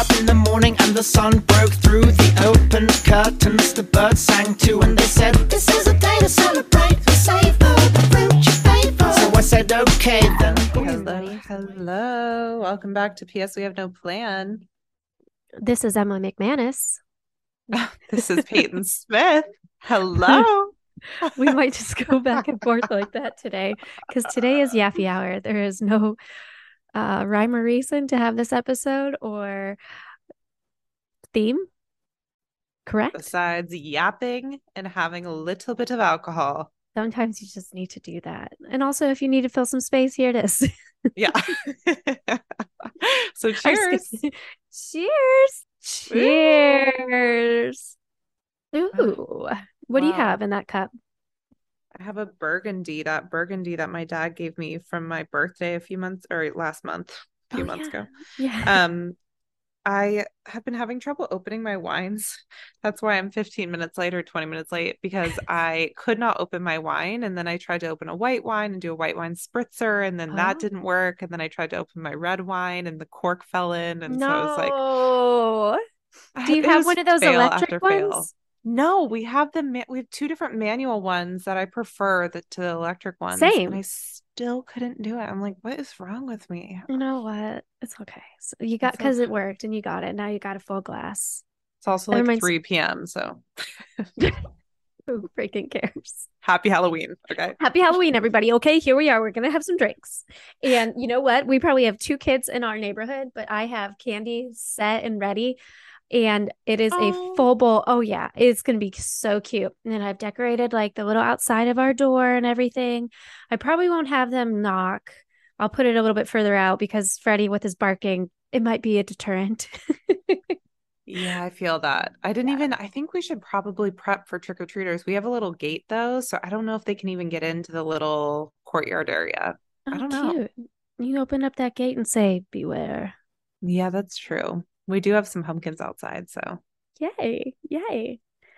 up in the morning and the sun broke through the open curtains. The birds sang too and they said, this is a day to celebrate and savor the fruit you favor. So I said, okay then. Hello. Welcome back to P.S. We Have No Plan. This is Emily McManus. This is Peyton Smith. Hello. We might just go back and forth like that today, because today is Yappy Hour. There is no rhyme or reason to have this episode or theme, correct? Besides yapping and having a little bit of alcohol. Sometimes you just need to do that. And also, if you need to fill some space, here it is. Yeah. So cheers. Cheers. Cheers. Ooh. What do you have in that cup? I have a burgundy that my dad gave me from my birthday a few months ago. Yeah. I have been having trouble opening my wines. That's why I'm 15 minutes late or 20 minutes late, because I could not open my wine. And then I tried to open a white wine and do a white wine spritzer. And then that didn't work. And then I tried to open my red wine and the cork fell in. And so I was like, do you have one of those electric ones? Fail. No, we have two different manual ones that I prefer to the electric ones. Same. And I still couldn't do it. I'm like, what is wrong with me? You know what? It's okay. So you got, because it worked and you got it. Now you got a full glass. It's also 3 p.m. So who freaking cares? Happy Halloween. Okay. Happy Halloween, everybody. Okay. Here we are. We're going to have some drinks. And you know what? We probably have 2 kids in our neighborhood, but I have candy set and ready. And it is a full bowl. Oh, yeah. It's going to be so cute. And then I've decorated like the little outside of our door and everything. I probably won't have them knock. I'll put it a little bit further out because Freddie with his barking, it might be a deterrent. Yeah, I feel that. I think we should probably prep for trick-or-treaters. We have a little gate though. So I don't know if they can even get into the little courtyard area. Oh, I don't know. You can open up that gate and say, beware. Yeah, that's true. We do have some pumpkins outside, so yay!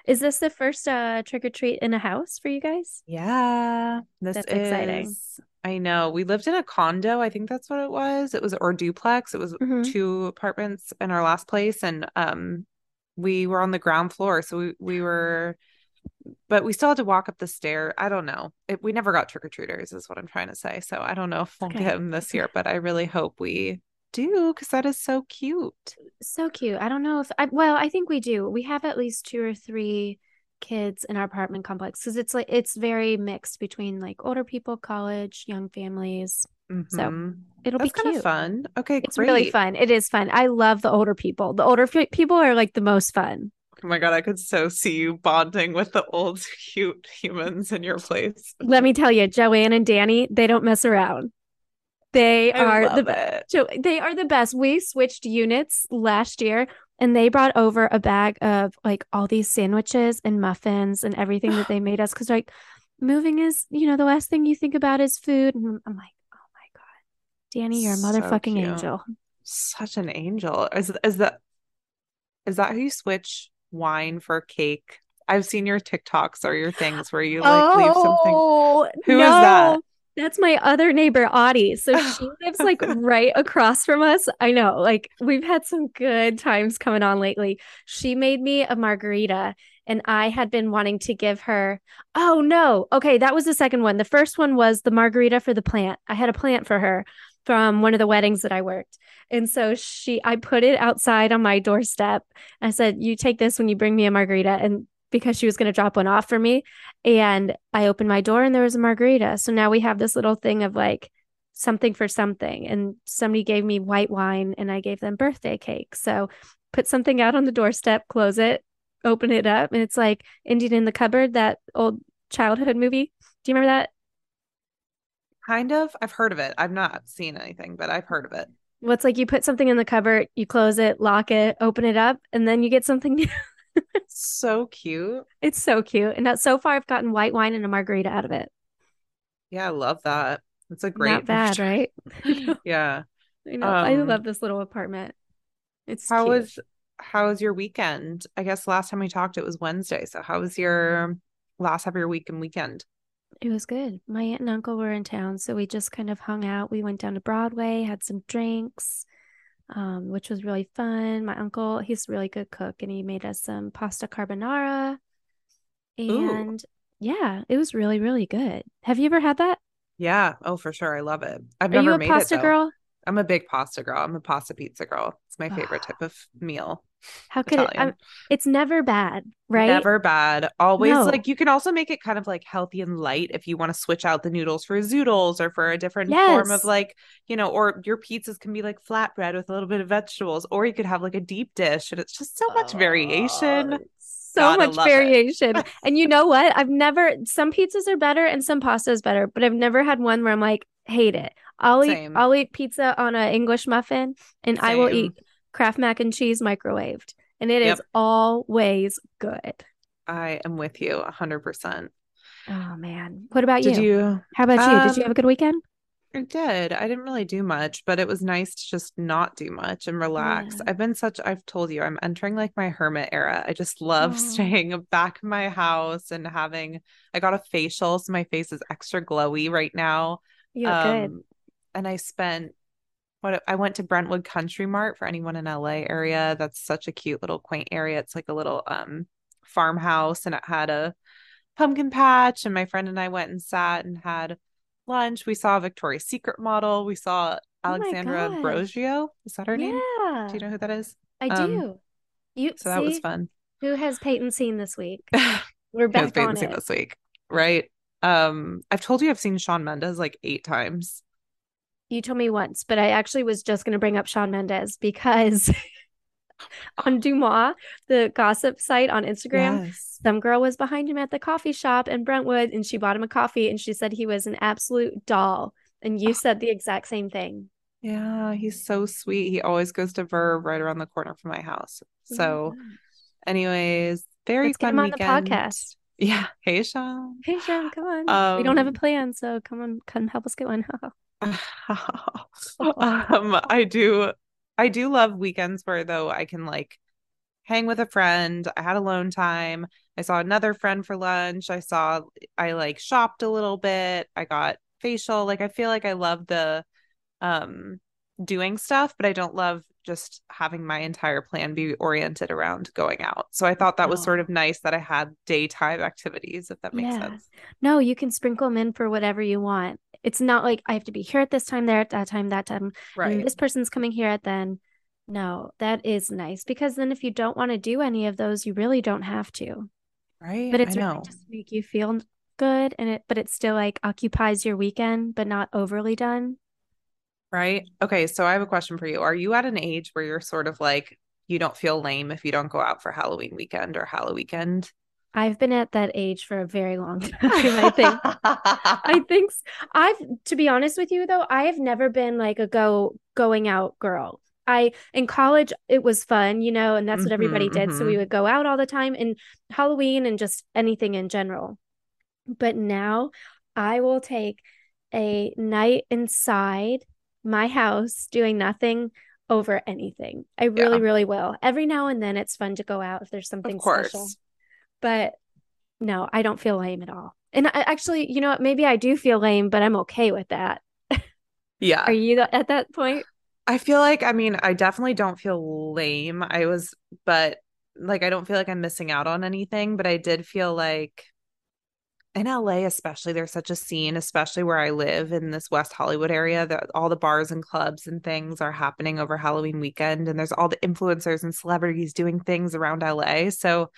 Is this the first trick or treat in a house for you guys? Yeah, that's exciting. I know. We lived in a condo. I think that's what it was. It was or duplex. It was 2 apartments in our last place, and we were on the ground floor, so we were, but we still had to walk up the stair. I don't know. We never got trick or treaters, is what I'm trying to say. So I don't know if we'll get them this year, but I really hope we do because that is so cute. I don't know if I think we do. We have at least 2 or 3 kids in our apartment complex because it's like it's very mixed between like older people, college, young families. So that's kind of fun. Okay, it's great. Really fun. It is fun. I love the older people. The older people are like the most fun. Oh my God, I could so see you bonding with the old cute humans in your place. Let me tell you, Joanne and Danny, they don't mess around. They are the best. We switched units last year and they brought over a bag of like all these sandwiches and muffins and everything that they made us. Cause like moving is, you know, the last thing you think about is food. And I'm like, oh my God, Danny, you're a motherfucking angel. Such an angel. Is that how you switch wine for cake? I've seen your TikToks or your things where you like leave something. Who is that? That's my other neighbor, Audie. So she lives like right across from us. I know, like we've had some good times coming on lately. She made me a margarita and I had been wanting to give her. Oh no. Okay. That was the second one. The first one was the margarita for the plant. I had a plant for her from one of the weddings that I worked. And so I put it outside on my doorstep. I said, you take this when you bring me a margarita. And because she was going to drop one off for me. And I opened my door and there was a margarita. So now we have this little thing of like something for something. And somebody gave me white wine and I gave them birthday cake. So put something out on the doorstep, close it, open it up. And it's like Ending in the Cupboard, that old childhood movie. Do you remember that? Kind of. I've heard of it. I've not seen anything, but I've heard of it. Well, it's like you put something in the cupboard, you close it, lock it, open it up, and then you get something new. So cute. It's so cute. And so far I've gotten white wine and a margarita out of it. Yeah, I love that. It's a great Not bad, right? Yeah. You know, I love this little apartment. It's cute. How was your weekend? I guess last time we talked it was Wednesday. So how was your last half of your week and weekend? It was good. My aunt and uncle were in town, so we just kind of hung out. We went down to Broadway, had some drinks. which was really fun. My uncle, he's a really good cook, and he made us some pasta carbonara. And yeah, it was really, really good. Have you ever had that? Yeah. Oh, for sure. I love it. Are you a pasta girl? I'm a big pasta girl. I'm a pasta pizza girl. It's my favorite type of meal. How could Italian. It's never bad, right? Never bad. Always like you can also make it kind of like healthy and light if you want to switch out the noodles for zoodles or for a different form of like, you know, or your pizzas can be like flatbread with a little bit of vegetables, or you could have like a deep dish, and it's just so much variation. So much variation. And you know what? Some pizzas are better and some pasta is better, but I've never had one where I'm like, hate it. I'll eat pizza on an English muffin, and I will eat Kraft mac and cheese microwaved, and it is always good. I am with you 100%. Oh man. What about you? How about you? Did you have a good weekend? I did. I didn't really do much, but it was nice to just not do much and relax. Yeah. I've told you, I'm entering like my hermit era. I just love staying back in my house and I got a facial, so my face is extra glowy right now. Yeah, good. And I went to Brentwood Country Mart for anyone in LA area. That's such a cute little quaint area. It's like a little farmhouse, and it had a pumpkin patch, and my friend and I went and sat and had lunch. We saw a Victoria's Secret model. We saw Alexandra Ambrosio. Is that her name? Yeah. Do you know who that is? I do. That was fun. Who has Peyton seen this week? We're back on it. Seen this week, right? I've told you I've seen Shawn Mendes like 8 times. You told me once, but I actually was just going to bring up Shawn Mendes because on Dumas, the gossip site on Instagram, some girl was behind him at the coffee shop in Brentwood, and she bought him a coffee, and she said he was an absolute doll. And you said the exact same thing. Yeah, he's so sweet. He always goes to Verve right around the corner from my house. So anyways, let's fun weekend. Get him on the podcast. Yeah. Hey, Shawn. Come on. We don't have a plan, so come help us get one. I do love weekends where though I can like hang with a friend. I had alone time. I saw another friend for lunch. I like shopped a little bit. I got facial. Like I feel like I love the doing stuff, but I don't love just having my entire plan be oriented around going out. So I thought that was sort of nice that I had daytime activities, if that makes sense. No, you can sprinkle them in for whatever you want. It's not like I have to be here at this time, there at that time. Right. And this person's coming here at then. No, that is nice, because then if you don't want to do any of those, you really don't have to. Right. But it's really just make you feel good, and it still like occupies your weekend, but not overly done. Right. Okay. So I have a question for you. Are you at an age where you're sort of like, you don't feel lame if you don't go out for Halloween weekend or Halloween weekend? I've been at that age for a very long time, I think. To be honest with you though, I have never been like a going out girl. In college, it was fun, you know, and that's what everybody did. So we would go out all the time, and Halloween and just anything in general. But now I will take a night inside my house doing nothing over anything. I really, really will. Every now and then it's fun to go out if there's something special. But no, I don't feel lame at all. And actually, you know what? Maybe I do feel lame, but I'm okay with that. Yeah. Are you at that point? I feel like, I mean, I definitely don't feel lame. But like, I don't feel like I'm missing out on anything, but I did feel like in LA, especially, there's such a scene, especially where I live in this West Hollywood area, that all the bars and clubs and things are happening over Halloween weekend. And there's all the influencers and celebrities doing things around LA. So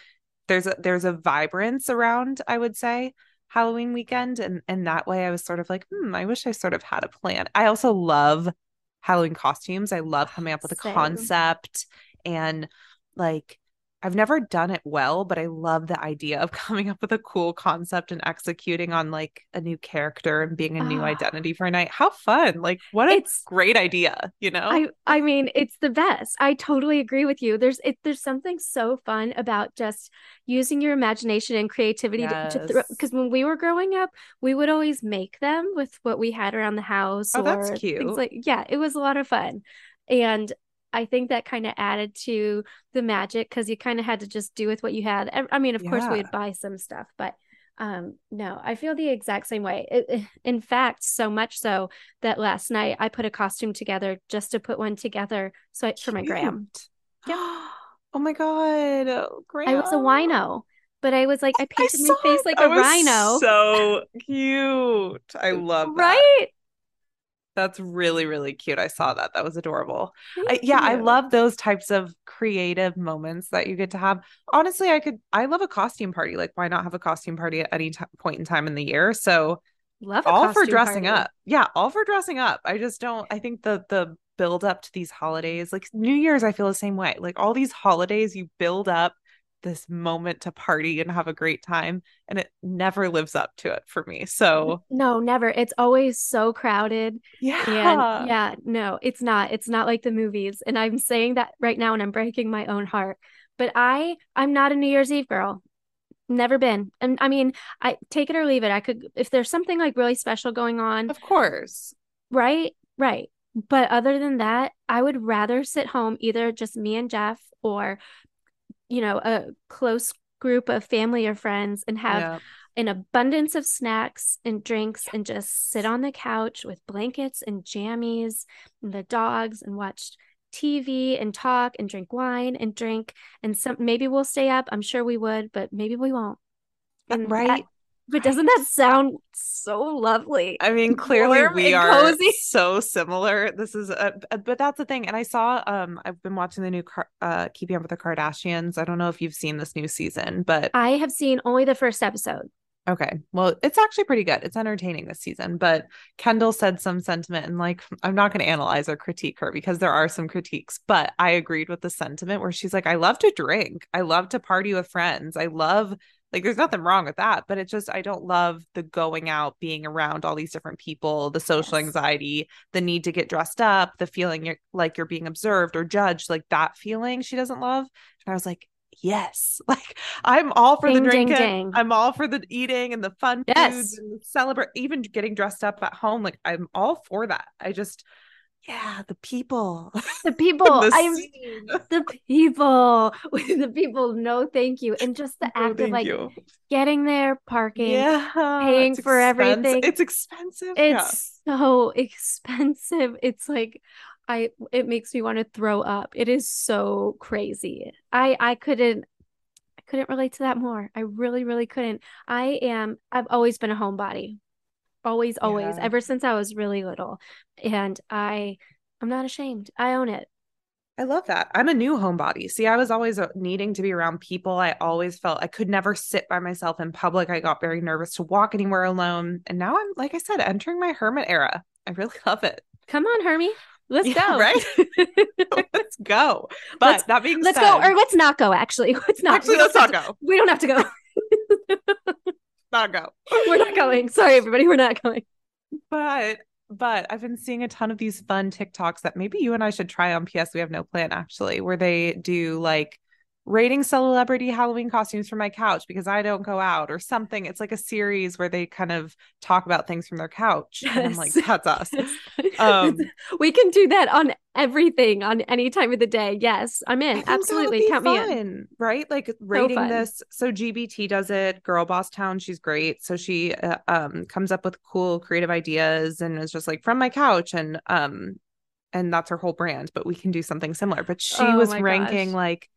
there's a vibrance around, I would say, Halloween weekend. And that way I was sort of like, I wish I sort of had a plan. I also love Halloween costumes. I love coming up with a concept, and like, I've never done it well, but I love the idea of coming up with a cool concept and executing on like a new character and being a new identity for a night. How fun. Like what a great idea, you know? I mean, it's the best. I totally agree with you. There's something so fun about just using your imagination and creativity because when we were growing up, we would always make them with what we had around the house. Oh, that's cute. Things like, yeah, it was a lot of fun. And I think that kind of added to the magic, because you kind of had to just do with what you had. I mean, of course, we would buy some stuff, but No, I feel the exact same way. In fact, so much so that last night I put a costume together just to put one together. So for my gram. Yep. Oh my God. Oh, Graham. I was a wino, but I was like, I painted my face like a rhino. So cute. I love that. Right? That's really, really cute. I saw that. That was adorable. Yeah. I love those types of creative moments that you get to have. Honestly, I love a costume party. Like, why not have a costume party at any point in time in the year? So love all for dressing up. Yeah. All for dressing up. I just don't, I think the build up to these holidays, like New Year's, I feel the same way. Like all these holidays, you build up this moment to party and have a great time, and it never lives up to it for me. So no, never. It's always so crowded. Yeah. And yeah, no, it's not. It's not like the movies. And I'm saying that right now and I'm breaking my own heart, but I'm not a New Year's Eve girl. Never been. And I mean, I take it or leave it. I could, if there's something like really special going on, of course. Right. But other than that, I would rather sit home, either just me and Jeff or, you know, a close group of family or friends, and have an abundance of snacks and drinks and just sit on the couch with blankets and jammies and the dogs and watch TV and talk and drink wine and drink. And maybe we'll stay up. I'm sure we would, but maybe we won't. And right. But doesn't that sound so lovely? I mean, clearly we are cozy. So similar. This is, but that's the thing. And I saw, I've been watching the new Keeping Up with the Kardashians. I don't know if you've seen this new season, but I have seen only the first episode. Okay. Well, it's actually pretty good. It's entertaining this season, but Kendall said some sentiment, and like, I'm not going to analyze or critique her because there are some critiques, but I agreed with the sentiment where she's like, I love to drink. I love to party with friends. I love, like, there's nothing wrong with that, but it's just, I don't love the going out, being around all these different people, the social anxiety, the need to get dressed up, the feeling you're being observed or judged, like that feeling she doesn't love. And I was like, yes, like I'm all for the drinking. Ding. I'm all for the eating and the fun foods and celebrate, even getting dressed up at home. Like I'm all for that. I just, the people, the people, no, thank you. And just the act of like getting there, parking, paying for everything. It's expensive. It's so expensive. It's like, it makes me want to throw up. It is so crazy. I couldn't relate to that more. I really, really couldn't. I've always been a homebody. Always, ever since I was really little. And I'm not ashamed. I own it. I love that. I'm a new homebody. See, I was always needing to be around people. I always felt I could never sit by myself in public. I got very nervous to walk anywhere alone. And now I'm, like I said, entering my hermit era. I really love it. Come on, Hermie. Let's go. Right? Let's go. But that being said. Let's go. Or let's not go, actually. Let's not go. We don't have to go. Not go. We're not going. Sorry, everybody. We're not going. But I've been seeing a ton of these fun TikToks that maybe you and I should try on P.S. We have no plan, actually, where they do like rating celebrity Halloween costumes from my couch because I don't go out or something. It's like a series where they kind of talk about things from their couch. Yes. And I'm like, that's us. We can do that on everything, on any time of the day. Yes, I'm in. Absolutely. Count me in. Right? Like rating this. So GBT does it. Girl Boss Town. She's great. So she comes up with cool creative ideas and is just like from my couch. And that's her whole brand. But we can do something similar. But she was ranking like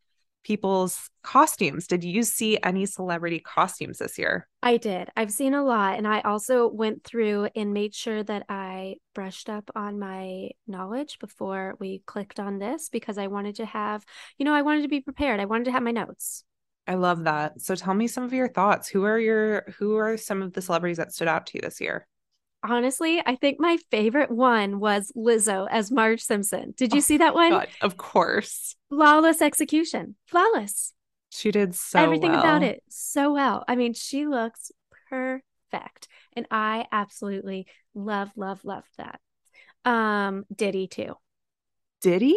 people's costumes. Did you see any celebrity costumes this year? I did. I've seen a lot. And I also went through and made sure that I brushed up on my knowledge before we clicked on this, because I wanted to have, I wanted to be prepared. I wanted to have my notes. I love that. So tell me some of your thoughts. Who are some of the celebrities that stood out to you this year? Honestly, I think my favorite one was Lizzo as Marge Simpson. Did you see that one? God, of course. Flawless execution. Flawless. She did so everything well. About it so well. I mean, she looks perfect. And I absolutely love that. Diddy too. Diddy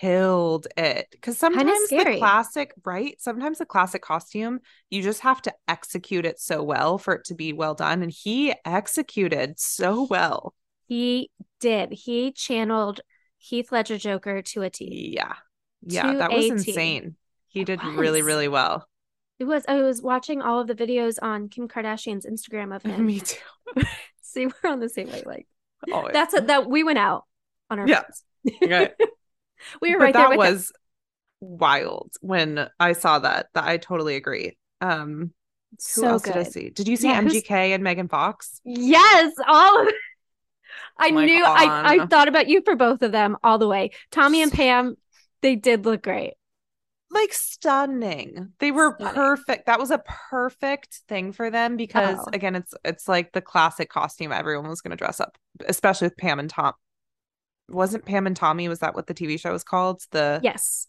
killed it. Because sometimes the classic costume, you just have to execute it so well for it to be well done. And he executed so well. He did. He channeled Heath Ledger Joker to a T. Yeah. That was insane. He did really, really well. It was. I was watching all of the videos on Kim Kardashian's Instagram of him. Me too. See, we're on the same wavelength. Always. That's a, that we went out on our phones. Yeah. We were but right there. That was wild when I saw that. That I totally agree. Who so else good. Did I see? Did you see MGK and Megan Fox? Yes, all of it. I like knew I thought about you for both of them all the way. Tommy and Pam, they did look great. Like stunning. They were perfect. That was a perfect thing for them because again, it's like the classic costume everyone was going to dress up, especially with Pam and Tom. Wasn't Pam and Tommy, was that what the TV show was called? The Yes.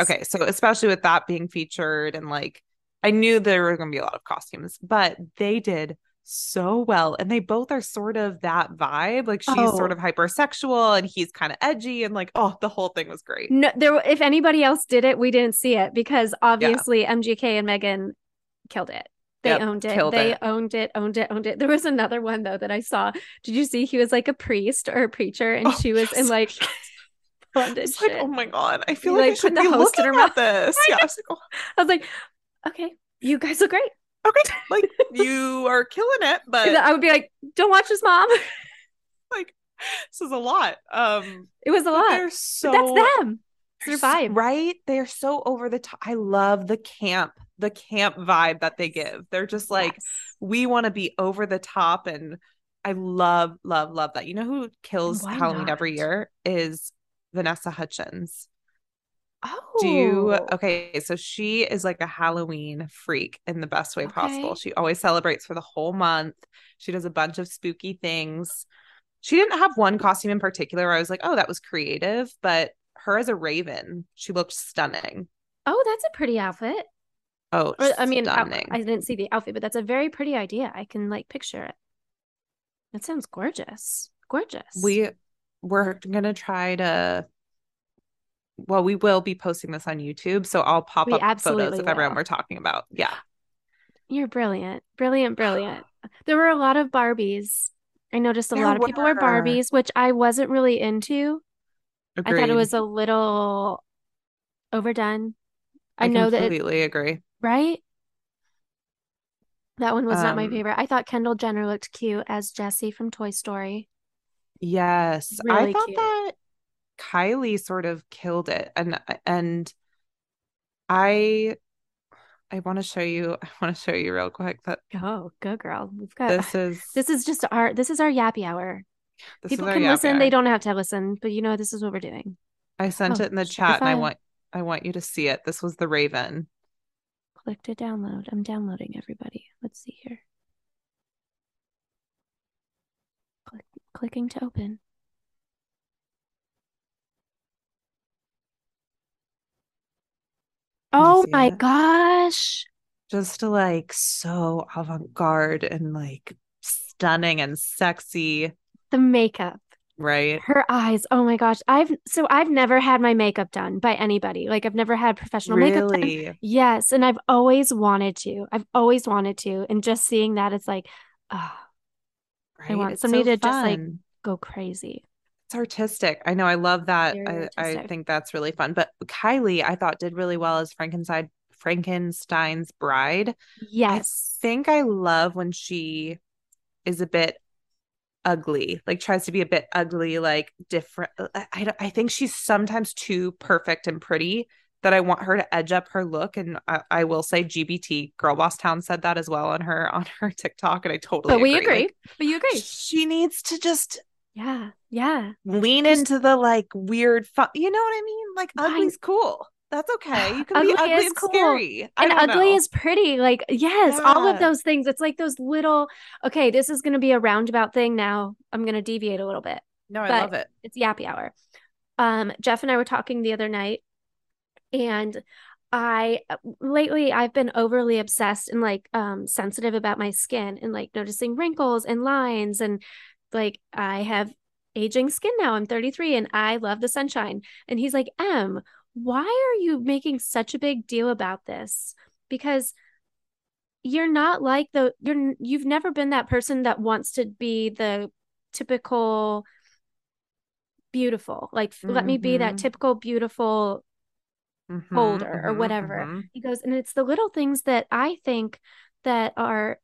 Okay, so especially with that being featured and like I knew there were going to be a lot of costumes, but they did so well. And they both are sort of that vibe. Like she's sort of hypersexual and he's kind of edgy and like, oh, the whole thing was great. No, there. If anybody else did it, we didn't see it because obviously MGK and Megan killed it. They owned it. They owned it. There was another one though that I saw. Did you see? He was like a priest or a preacher and she was in like... It's like, oh my God. I feel like I shouldn't be looking at this. Yeah, I was like, okay, you guys look great. Okay, like you are killing it, but I would be like, don't watch this, mom. Like this is a lot. It was a lot. They're so but that's them. Survive, right? They are so over the top. I love the camp vibe that they give. They're just like, we want to be over the top, and I love that. You know who kills Halloween every year is Vanessa Hudgens. So she is like a Halloween freak in the best way possible. She always celebrates for the whole month. She does a bunch of spooky things. She didn't have one costume in particular where I was like, oh, that was creative, but her as a raven, she looked stunning. Oh, that's a pretty outfit. Oh, or, I mean, I didn't see the outfit, but that's a very pretty idea. I can like picture it. That sounds gorgeous. We're going to try to we will be posting this on YouTube, so I'll pop up photos of everyone we're talking about. Yeah. You're brilliant. Brilliant. There were a lot of Barbies. I noticed a lot of people were Barbies, which I wasn't really into. Agreed. I thought it was a little overdone. I know that. I completely agree. Right? That one was not my favorite. I thought Kendall Jenner looked cute as Jessie from Toy Story. Yes. Really I thought cute. That Kylie sort of killed it, and I want to show you real quick that good girl. We've got this is just our Yappy Hour. People can listen; they don't have to listen, but you know this is what we're doing. I sent it in the chat, and I want you to see it. This was the Raven. Click to download. I'm downloading everybody. Let's see here. Clicking to open. Oh my gosh. Just like so avant-garde and like stunning and sexy. The makeup. Right. Her eyes. Oh my gosh. I've never had my makeup done by anybody. Like I've never had professional makeup done. Yes. And I've always wanted to. And just seeing that, it's like, I want somebody to just like go crazy. It's artistic. I know. I love that. I think that's really fun. But Kylie, I thought, did really well as Frankenstein's bride. Yes. I think I love when she is a bit ugly, like tries to be a bit ugly, like different. I think she's sometimes too perfect and pretty that I want her to edge up her look. And I will say GBT, Girl Boss Town, said that as well on her TikTok. And I totally agree. But you agree. She needs to just... Yeah. Lean into the like weird fun. You know what I mean? Like ugly's cool. That's okay. You can ugly be ugly and cool. Scary. And ugly is pretty. Like, yes, all of those things. It's like those little, okay, this is going to be a roundabout thing. Now I'm going to deviate a little bit. No, I love it. It's Yappy Hour. Jeff and I were talking the other night and lately I've been overly obsessed and like sensitive about my skin and like noticing wrinkles and lines and like I have aging skin now. I'm 33 and I love the sunshine. And he's like, Em, why are you making such a big deal about this? Because you're not like you've never been that person that wants to be the typical beautiful. Like, let me be that typical beautiful holder or whatever. He goes, and it's the little things that I think that are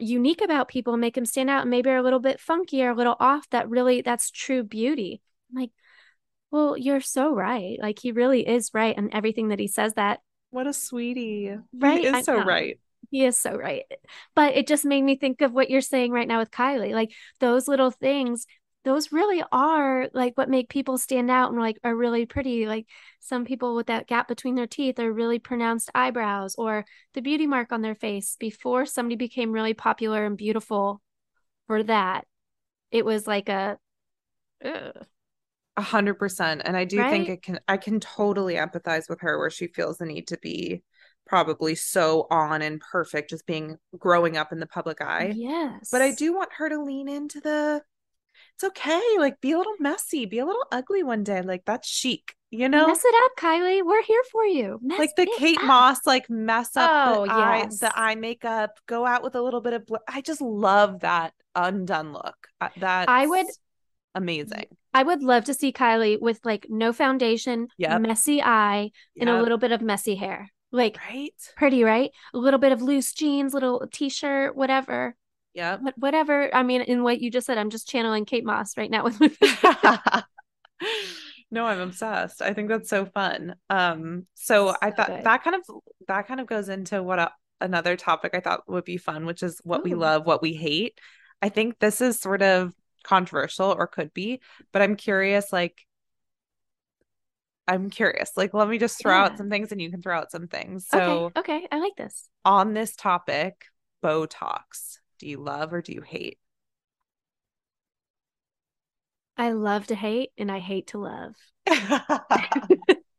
unique about people, make them stand out and maybe are a little bit funky or a little off, that really, that's true beauty. I'm like, well, you're so right. Like, he really is right. And everything that he says, that. What a sweetie. Right. He is so right. He is so right. But it just made me think of what you're saying right now with Kylie. Like, those little things, those really are like what make people stand out and like are really pretty. Like, some people with that gap between their teeth or really pronounced eyebrows or the beauty mark on their face. Before somebody became really popular and beautiful for that, it was like a 100%. And I do think I can totally empathize with her where she feels the need to be probably so on and perfect, just being growing up in the public eye. Yes. But I do want her to lean into the, it's okay. Like, be a little messy, be a little ugly one day. Like, that's chic, you know? Mess it up, Kylie. We're here for you. Mess like the Kate up. Moss, like mess up the eye makeup, go out with a little bit of, I just love that undone look. Amazing. I would love to see Kylie with like no foundation, messy eye, and a little bit of messy hair. Like, pretty, right? A little bit of loose jeans, little t-shirt, whatever. Yeah. Whatever. I mean, in what you just said, I'm just channeling Kate Moss right now with No, I'm obsessed. I think that's so fun. So I thought good. that kind of goes into what another topic I thought would be fun, which is what we love, what we hate. I think this is sort of controversial, or could be, but I'm curious, let me just throw out some things and you can throw out some things. So okay, I like this. On this topic, Botox, do you love or do you hate? I love to hate and I hate to love,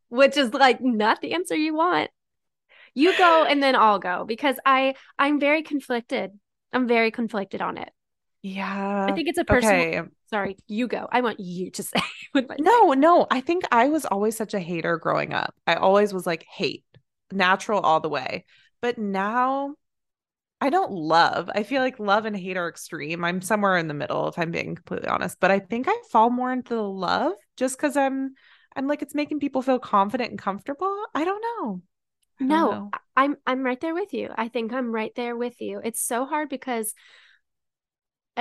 which is like not the answer you want. You go and then I'll go, because I'm very conflicted. I'm very conflicted on it. Yeah. I think it's a personal. Okay. Sorry, you go. I want you to say. No. I think I was always such a hater growing up. I always was like, hate, natural all the way. But now I don't love. I feel like love and hate are extreme. I'm somewhere in the middle, if I'm being completely honest. But I think I fall more into the love, just because I'm like, it's making people feel confident and comfortable. I don't know. I don't know. I'm right there with you. I think I'm right there with you. It's so hard because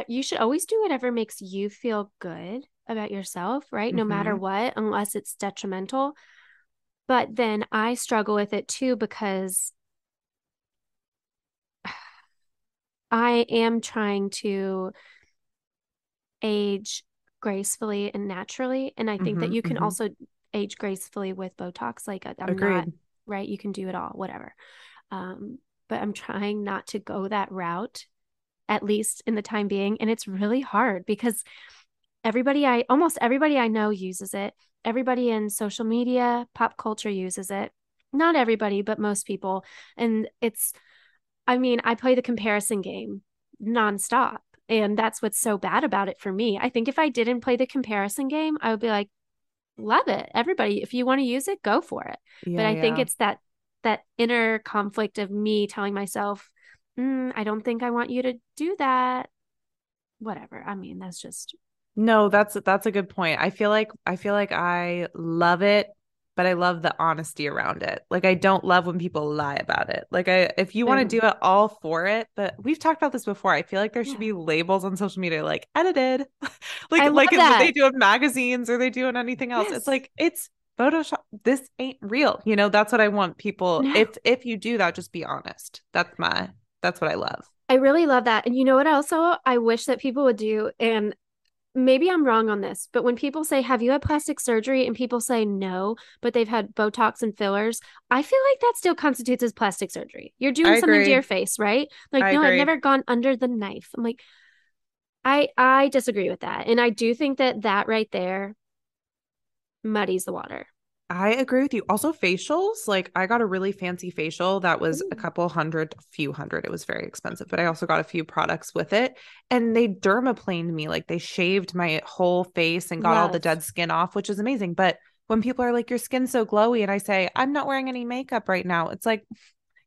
you should always do whatever makes you feel good about yourself, right? No matter what, unless it's detrimental. But then I struggle with it too, because I am trying to age gracefully and naturally. And I think that you can also age gracefully with Botox. Like, I'm not, right? You can do it all, whatever. But I'm trying not to go that route, at least in the time being. And it's really hard because almost everybody I know uses it. Everybody in social media, pop culture uses it. Not everybody, but most people. And I play the comparison game nonstop. And that's what's so bad about it for me. I think if I didn't play the comparison game, I would be like, love it. Everybody, if you want to use it, go for it. Yeah, but I think it's that inner conflict of me telling myself, I don't think I want you to do that. Whatever. I mean, that's just. No, that's a good point. I feel like I love it, but I love the honesty around it. Like, I don't love when people lie about it. Like, if you want to do it, all for it. But we've talked about this before. I feel like there should be labels on social media, like edited, like what they do in magazines or they do in anything else. Yes. It's like, it's Photoshop. This ain't real. You know, that's what I want people. No. If you do that, just be honest. That's what I love. I really love that. And you know what also I wish that people would do, and maybe I'm wrong on this, but when people say, have you had plastic surgery? And people say no, but they've had Botox and fillers. I feel like that still constitutes as plastic surgery. You're doing something to your face, right? Like, I've never gone under the knife. I'm like, I disagree with that. And I do think that right there muddies the water. I agree with you. Also facials, like, I got a really fancy facial that was a few hundred. It was very expensive, but I also got a few products with it, and they dermaplaned me. Like, they shaved my whole face and got all the dead skin off, which is amazing. But when people are like, your skin's so glowy, and I say, I'm not wearing any makeup right now, it's like,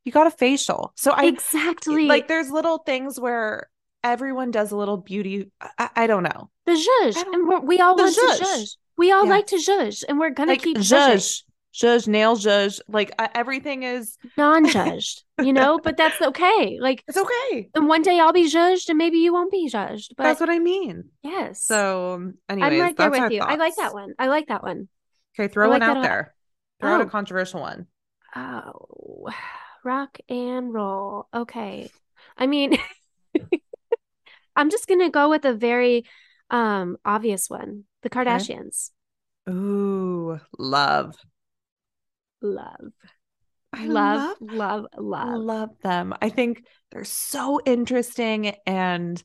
you got a facial. So exactly. Like, there's little things where everyone does a little beauty. I don't know. The zhuzh. And we all want to zhuzh. We all like to zhuzh, and we're going to keep zhuzh. judged, nail judged, like everything is non-judged, you know, but that's okay. Like, it's okay. And one day I'll be judged and maybe you won't be judged. But that's what I mean. Yes. So anyways, I'm right there with you. Thoughts. I like that one. I like that one. Okay. Throw one out there. Throw out a controversial one. Oh, rock and roll. Okay. I mean, I'm just going to go with a very obvious one. The Kardashians. Okay. Ooh, love. I love them. I think they're so interesting and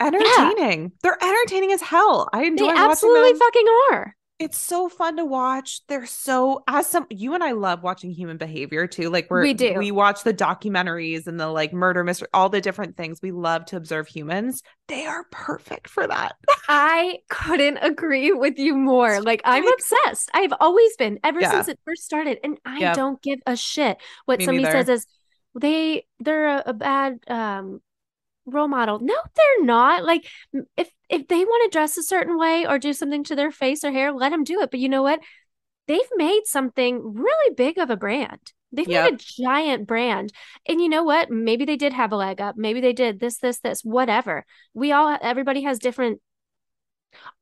entertaining. Yeah. They're entertaining as hell. I enjoy watching them. They absolutely fucking are. It's so fun to watch. They're so awesome. You and I love watching human behavior too. Like we watch the documentaries and the like murder mystery, all the different things. We love to observe humans. They are perfect for that. I couldn't agree with you more. Like I'm obsessed. I've always been ever since it first started. And I don't give a shit what somebody says is they're a bad, role model. No, they're not. Like if they want to dress a certain way or do something to their face or hair, let them do it. But you know what? They've made something really big of a brand. They've made a giant brand. And you know what? Maybe they did have a leg up. Maybe they did this, whatever. Everybody has different.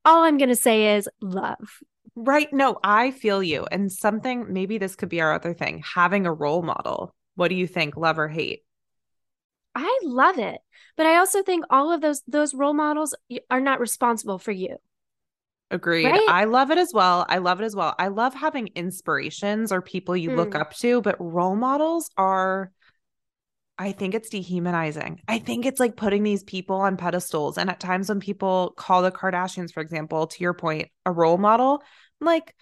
All I'm going to say is love. Right. No, I feel you. And something, maybe this could be our other thing. Having a role model. What do you think? Love or hate? I love it. But I also think all of those role models are not responsible for you. Agreed. Right? I love it as well. I love having inspirations or people you look up to, but role models are, I think it's dehumanizing. I think it's like putting these people on pedestals. And at times when people call the Kardashians, for example, to your point, a role model, I'm like,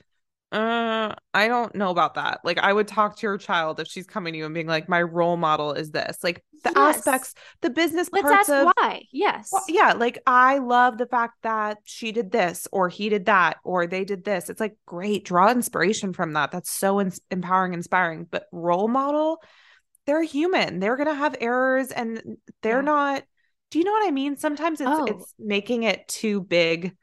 I don't know about that. Like I would talk to your child if she's coming to you and being like, my role model is this, like the aspects, the business parts of why. Yes. Well, yeah. Like I love the fact that she did this or he did that, or they did this. It's like, great, draw inspiration from that. That's so empowering, inspiring, but role model, they're human. They're going to have errors and they're not, do you know what I mean? Sometimes it's making it too big.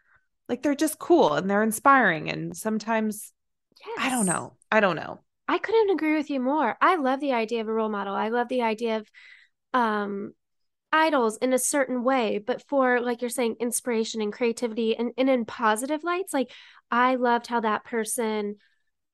Like they're just cool and they're inspiring. And sometimes I don't know. I couldn't agree with you more. I love the idea of a role model. I love the idea of idols in a certain way, but for, like you're saying, inspiration and creativity and in positive lights. Like I loved how that person,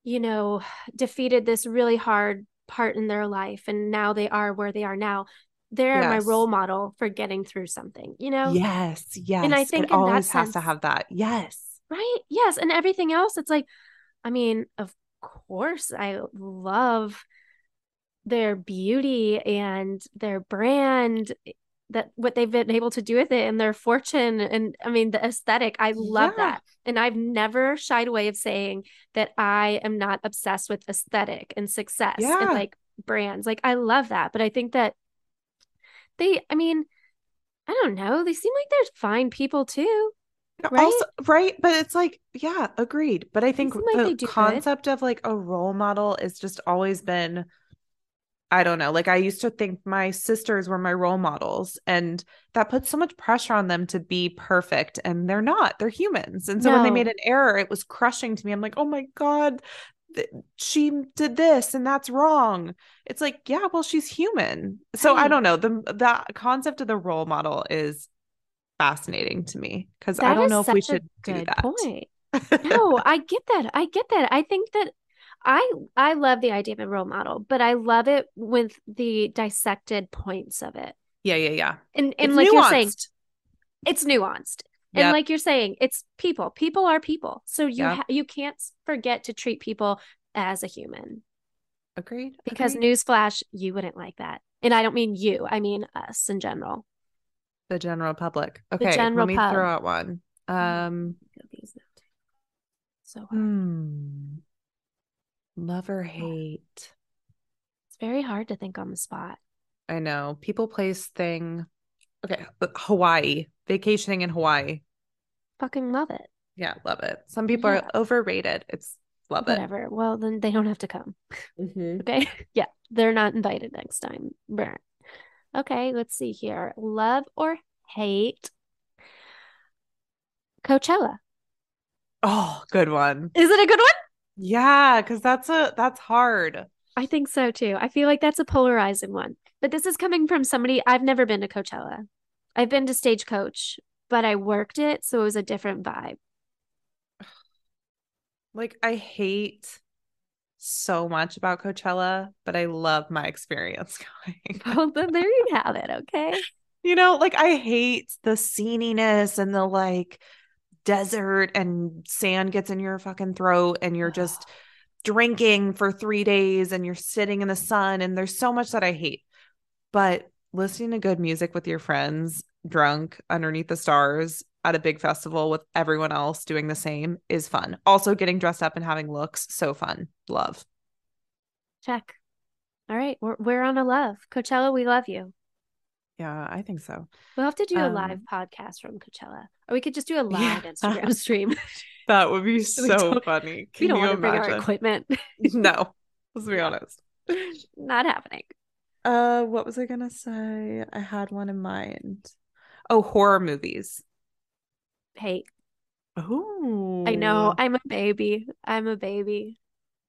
you know, defeated this really hard part in their life. And now they are where they are now. They're my role model for getting through something, you know? Yes. Yes. And I think it always has to have that. Yes. Right. Yes. And everything else, it's like, I mean, of course, I love their beauty and their brand, that what they've been able to do with it and their fortune. And I mean, the aesthetic, I love that. And I've never shied away of saying that I am not obsessed with aesthetic and success and like brands. Like, I love that. But I think that I don't know. They seem like they're fine people too. Right? Also, right. But it's like, yeah, agreed. But I think the concept of like a role model is just always been, I don't know. Like I used to think my sisters were my role models and that put so much pressure on them to be perfect and they're not, they're humans. And so when they made an error, it was crushing to me. I'm like, oh my God, she did this and that's wrong. It's like, yeah, well, she's human. So I don't know. The concept of the role model is fascinating to me because I don't know if we should do that. Point. No, I get that. I think that I love the idea of a role model, but I love it with the dissected points of it. Yeah. And like you're saying, it's nuanced. And like you're saying, it's people. People are people. So you can't forget to treat people as a human. Agreed. Because newsflash, you wouldn't like that. And I don't mean you. I mean us in general. The general public. Okay. Let me throw out one. So hard. Love or hate. It's very hard to think on the spot. I know. People, place, thing. Okay. Hawaii. Vacationing in Hawaii. Fucking love it. Yeah, love it. Some people are overrated. It's love Whatever. It. Whatever. Well, then they don't have to come. Mm-hmm. Okay. Yeah. They're not invited next time. Okay. Let's see here. Love or hate. Coachella. Oh, good one. Is it a good one? Yeah, because that's hard. I think so too. I feel like that's a polarizing one. But this is coming from somebody, I've never been to Coachella. I've been to Stagecoach, but I worked it, so it was a different vibe. Like, I hate so much about Coachella, but I love my experience going. Well, then there you have it, okay? You know, like, I hate the sceniness and the, like, desert and sand gets in your fucking throat and you're just drinking for 3 days and you're sitting in the sun and there's so much that I hate. But listening to good music with your friends, drunk, underneath the stars at a big festival with everyone else doing the same is fun. Also getting dressed up and having looks, so fun. Love. Check. All right. We're on a love. Coachella, we love you. Yeah, I think so. We'll have to do a live podcast from Coachella. Or we could just do a live Instagram stream. That would be so funny. Can we don't want to bring our equipment. No. Let's be honest. Not happening. What was I going to say? I had one in mind. Oh, horror movies. Hate. Oh, I know. I'm a baby.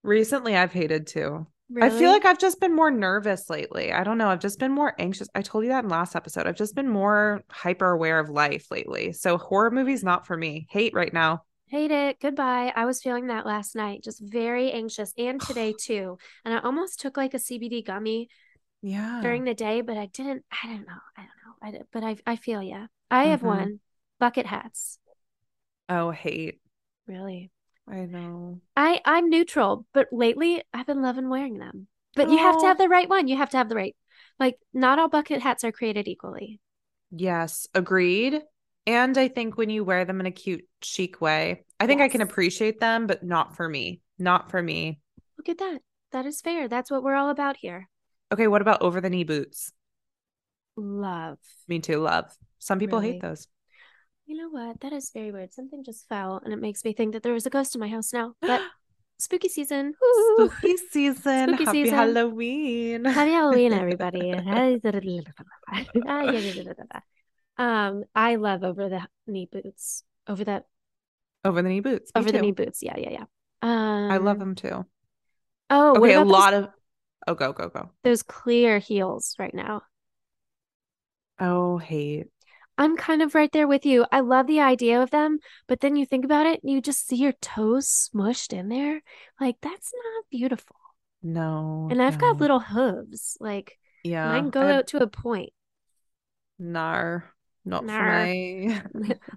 Recently, I've hated too. Really? I feel like I've just been more nervous lately. I don't know. I've just been more anxious. I told you that in last episode. I've just been more hyper aware of life lately. So horror movies, not for me. Hate right now. Hate it. Goodbye. I was feeling that last night. Just very anxious. And today too. And I almost took like a CBD gummy during the day, but I don't know. But I feel ya. I have one. Bucket hats. Oh, hate. Really? I know. I'm neutral, but lately I've been loving wearing them. But you have to have the right one. You have to have the right. Like, not all bucket hats are created equally. Yes, agreed. And I think when you wear them in a cute, chic way, I think I can appreciate them, but not for me. Not for me. Look at that. That is fair. That's what we're all about here. Okay, what about over-the-knee boots? Love. Me too, love. Some people hate those. You know what? That is very weird. Something just fell, and it makes me think that there was a ghost in my house now. But spooky season. Ooh. Spooky season. Spooky Happy season. Halloween. Happy Halloween, everybody. I love over-the-knee boots. Over-the-knee boots. Over-the-knee boots. Yeah. I love them, too. Oh, okay. A lot of... Oh, go. Those clear heels right now. Oh, hate. I'm kind of right there with you. I love the idea of them, but then you think about it and you just see your toes smushed in there. Like, that's not beautiful. No. And I've got little hooves. Like, mine go out to a point. Nar. Not for me.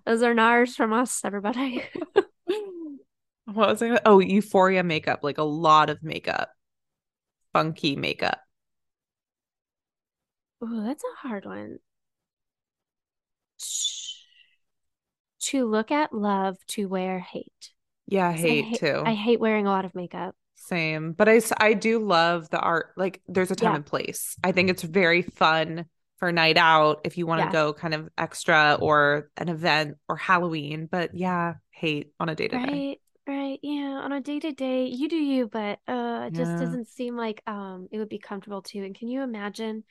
Those are nars from us, everybody. What was I gonna... Oh, euphoria makeup. Like, a lot of makeup. Funky makeup. Oh, that's a hard one. To look at, love. To wear, hate. Yeah, I hate too. I hate wearing a lot of makeup. Same. But I do love the art. Like, there's a time and place. I think it's very fun for a night out if you want to go kind of extra or an event or Halloween. But hate on a day-to-day. Right. Yeah. On a day-to-day, you do you, but it just doesn't seem like it would be comfortable too. And can you imagine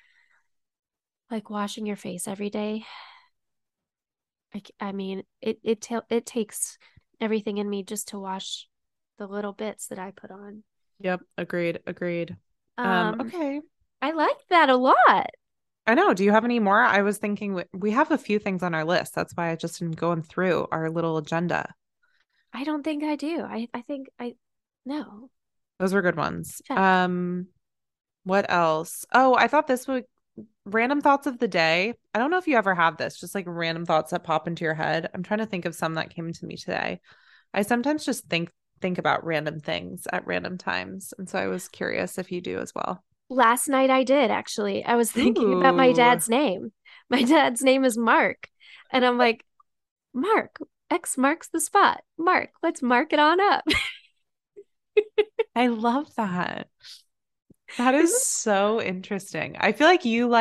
like washing your face every day? I mean, it takes everything in me just to wash the little bits that I put on. Yep. Agreed. Okay. I like that a lot. I know. Do you have any more? I was thinking we have a few things on our list. That's why I just am going through our little agenda. I don't think I do. I think no. Those were good ones. Check. What else? Oh, I thought this would. Random thoughts of the day. I don't know if you ever have this, just like random thoughts that pop into your head. I'm trying to think of some that came to me today. I sometimes just think about random things at random times. And so I was curious if you do as well. Last night I did, actually. I was thinking about my dad's name. My dad's name is Mark. And I'm like, Mark, X marks the spot. Mark, let's mark it on up. I love that. That is so interesting. I feel like you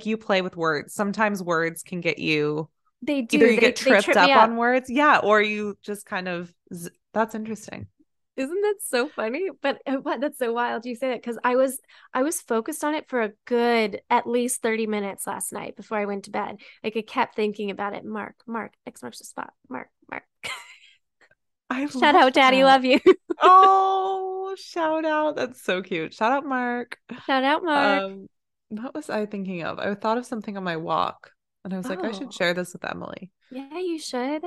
you play with words. Sometimes words can get you. They do. Either you get tripped up on words. Yeah. Or you just kind of, that's interesting. Isn't that so funny? But that's so wild. You say that because I was focused on it for a good, at least 30 minutes last night before I went to bed. Like I kept thinking about it. Mark, X marks the spot. Mark. I love Shout out, Daddy. Love you. Oh, shout out. That's so cute. Shout out, Mark. Shout out, Mark. What was I thinking of? I thought of something on my walk, and I was like, I should share this with Emily. Yeah, you should.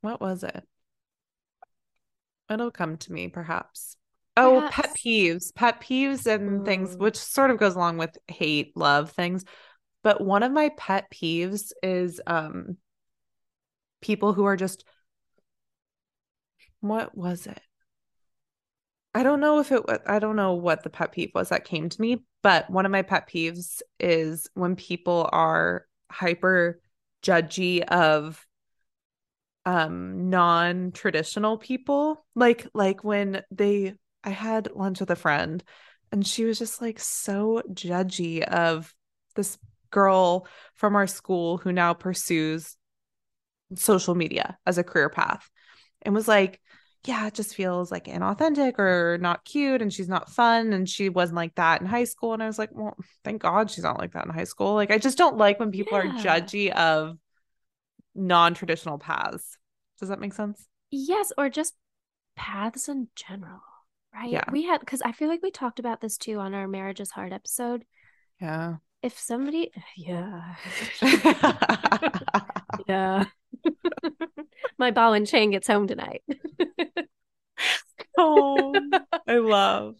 What was it? It'll come to me, perhaps. Oh, pet peeves and things, which sort of goes along with hate, love things. But one of my pet peeves is people who are just, what was it? I don't know what the pet peeve was that came to me, but one of my pet peeves is when people are hyper judgy of non-traditional people. Like when I had lunch with a friend and she was just like so judgy of this girl from our school who now pursues social media as a career path, and was like, yeah, it just feels like inauthentic or not cute, and she's not fun, and she wasn't like that in high school. And I was like, well, thank God she's not like that in high school. Like, I just don't like when people are judgy of non-traditional paths. Does that make sense? Yes, or just paths in general, right? Yeah. Because I feel like we talked about this too on our Marriage is Hard episode. Yeah. If somebody, yeah. My ball and chain gets home tonight. Oh, I love.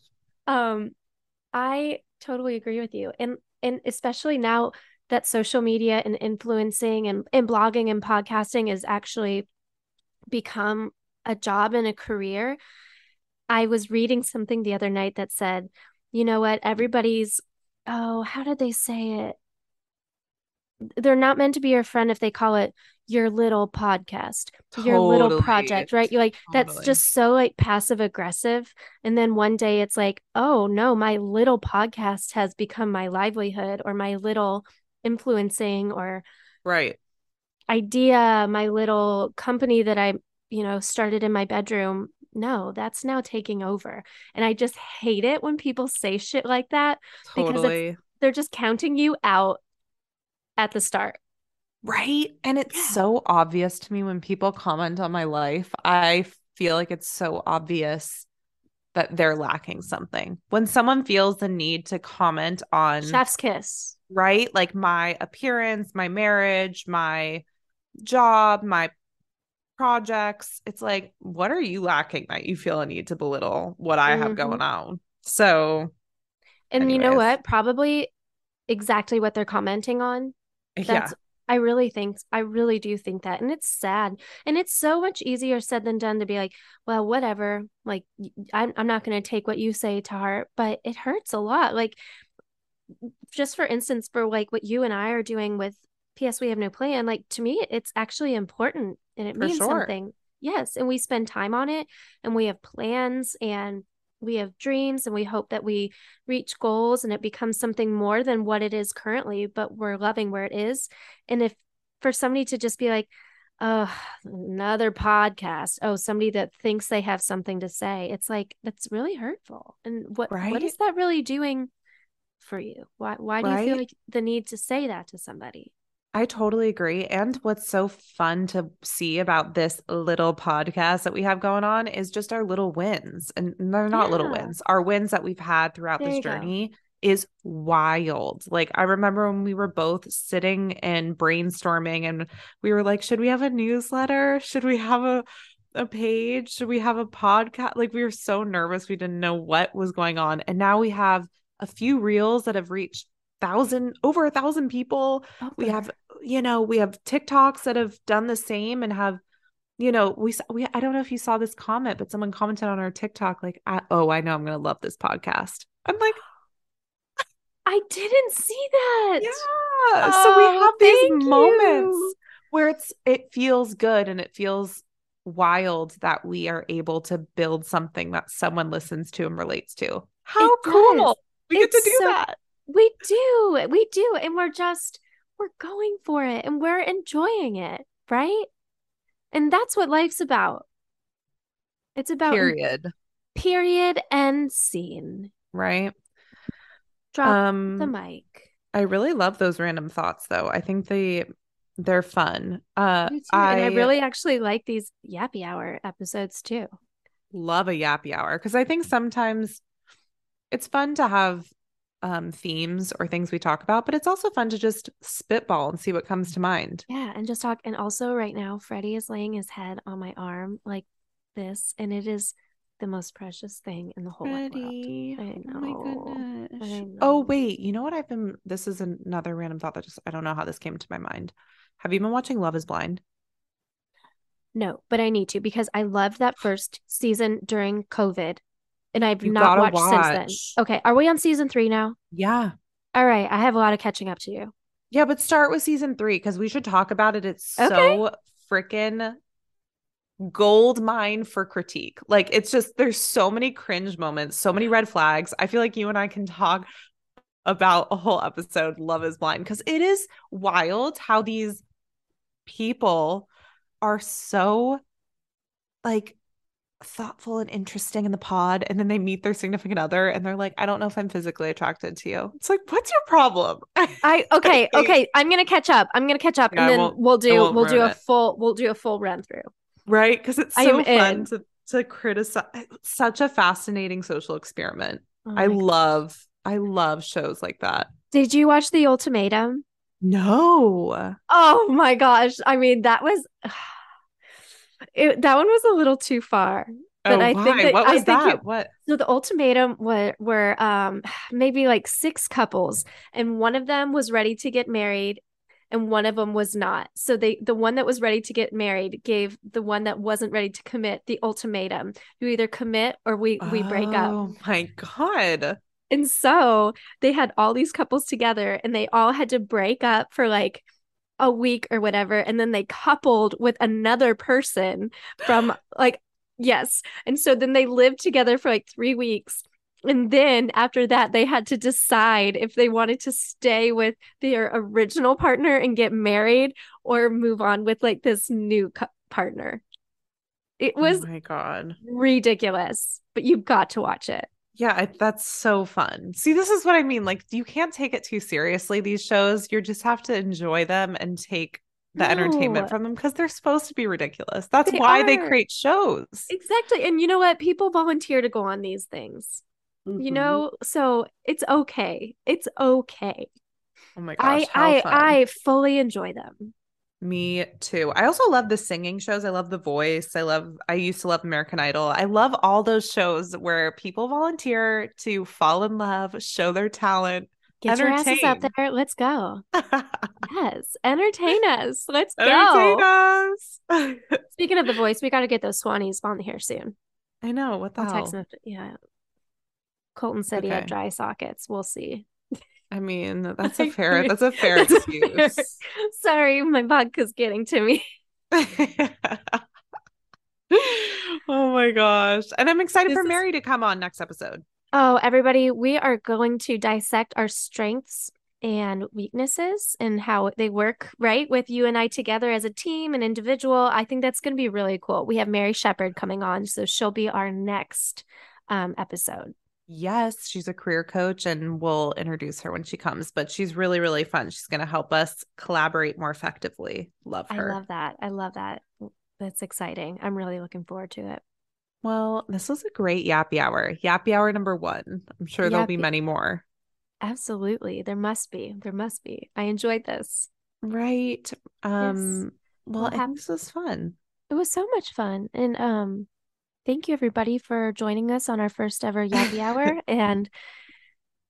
I totally agree with you. And especially now that social media and influencing and blogging and podcasting has actually become a job and a career. I was reading something the other night that said, you know what, everybody's, how did they say it? They're not meant to be your friend if they call it your little podcast, your little project, right? You're like, that's just so like passive aggressive. And then one day it's like, oh no, my little podcast has become my livelihood, or my little influencing or right idea, my little company that I, started in my bedroom. No, that's now taking over. And I just hate it when people say shit like that, because they're just counting you out at the start. Right. And it's so obvious to me when people comment on my life. I feel like it's so obvious that they're lacking something. When someone feels the need to comment on Chef's Kiss, right? Like my appearance, my marriage, my job, my projects, it's like, what are you lacking that you feel a need to belittle what I have going on? So, and anyways. You know what? Probably exactly what they're commenting on. That's, yeah. I really do think that. And it's sad. And it's so much easier said than done to be like, well, whatever, like, I'm not going to take what you say to heart, but it hurts a lot. Like, just for instance, for like what you and I are doing with P.S. We Have No Plan, like, to me, it's actually important and it means something. Yes. And we spend time on it, and we have plans, and we have dreams, and we hope that we reach goals and it becomes something more than what it is currently, but we're loving where it is. And if for somebody to just be like, oh, another podcast, oh, somebody that thinks they have something to say, it's like, that's really hurtful. And what is that really doing for you? Why do you feel like the need to say that to somebody? I totally agree. And what's so fun to see about this little podcast that we have going on is just our little wins. And they're not little wins. Our wins that we've had throughout this journey is wild. Like, I remember when we were both sitting and brainstorming, and we were like, should we have a newsletter? Should we have a page? Should we have a podcast? Like, we were so nervous. We didn't know what was going on. And now we have a few reels that have reached over 1,000 people. We have, we have TikToks that have done the same, and have, we I don't know if you saw this comment, but someone commented on our TikTok, like, I know I'm going to love this podcast. I'm like, I didn't see that. Yeah. So we have these moments where it feels good, and it feels wild that we are able to build something that someone listens to and relates to. How cool. We get to do that. We do. And we're going for it, and we're enjoying it. Right. And that's what life's about. It's about period and scene. Right. Drop the mic. I really love those random thoughts though. I think they're fun. And I really actually like these Yappy Hour episodes too. love a Yappy Hour, because I think sometimes it's fun to have themes or things we talk about, but it's also fun to just spitball and see what comes to mind. Yeah, and just talk. And also right now, Freddie is laying his head on my arm like this, and it is the most precious thing in the whole Freddie. World. I know. Oh my goodness. I know. Oh wait, you know what I've been, this is another random thought that just, I don't know how this came to my mind. Have you been watching Love is Blind? No, but I need to, because I loved that first season during COVID, and I've not watched since then. Okay. Are we on season 3 now? Yeah. All right. I have a lot of catching up to do. Yeah, but start with season 3 because we should talk about it. It's so freaking gold mine for critique. Like, it's just, there's so many cringe moments, so many red flags. I feel like you and I can talk about a whole episode, Love is Blind, because it is wild how these people are so like thoughtful and interesting in the pod, and then they meet their significant other and they're like, I don't know if I'm physically attracted to you. It's like, what's your problem? Okay. I'm gonna catch up yeah, and then we'll do a full run through. Right, because it's so fun to criticize. It's such a fascinating social experiment. Oh, I love shows like that. Did you watch The Ultimatum? No. Oh my gosh. I mean, that was that one was a little too far. But So The Ultimatum were maybe like 6 couples, and one of them was ready to get married, and one of them was not. So the one that was ready to get married gave the one that wasn't ready to commit the ultimatum. You either commit or we break up. Oh my God. And so they had all these couples together, and they all had to break up for like a week or whatever. And then they coupled with another person from like, yes. And so then they lived together for like 3 weeks. And then after that, they had to decide if they wanted to stay with their original partner and get married, or move on with like this new partner. It was oh my God. Ridiculous, but you've got to watch it. Yeah, that's so fun. See, this is what I mean. Like, you can't take it too seriously, these shows. You just have to enjoy them and take the entertainment from them, because they're supposed to be ridiculous. That's why they create shows. Exactly. And you know what? People volunteer to go on these things. Mm-hmm. You know, so it's okay. It's okay. Oh my gosh. I fully enjoy them. Me too. I also love the singing shows. I love The Voice. I used to love American Idol. I love all those shows where people volunteer to fall in love, show their talent. Get your asses out there. Let's go. Yes. Entertain us. Let's go. Entertain us. Speaking of The Voice, we got to get those Swannies on here soon. I know. What the hell? Text them. Yeah. Colton said he had dry sockets. We'll see. I mean, that's a fair excuse. Sorry, my vodka's getting to me. Oh my gosh. And I'm excited for Mary to come on next episode. Oh, everybody, we are going to dissect our strengths and weaknesses and how they work right with you and I together as a team and individual. I think that's going to be really cool. We have Mary Shepherd coming on, so she'll be our next episode. Yes, she's a career coach, and we'll introduce her when she comes, but she's really, really fun. She's going to help us collaborate more effectively. Love her. I love that. That's exciting. I'm really looking forward to it. Well, this was a great Yappy Hour. Yappy Hour number 1. I'm sure there'll be many more. Absolutely. There must be. I enjoyed this. Right. Yes. Well, this was fun. It was so much fun. And, thank you, everybody, for joining us on our first ever Yappy Hour. And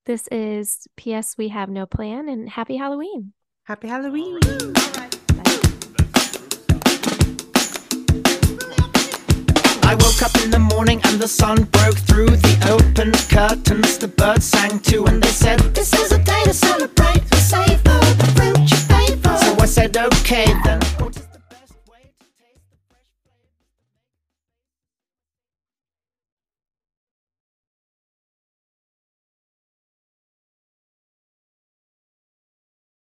this is P.S. We Have No Plan. And happy Halloween. Happy Halloween. All right. I woke up in the morning and the sun broke through the open curtains. The birds sang too, and they said, this is a day to celebrate and savor the fruit you favor. So I said, okay then.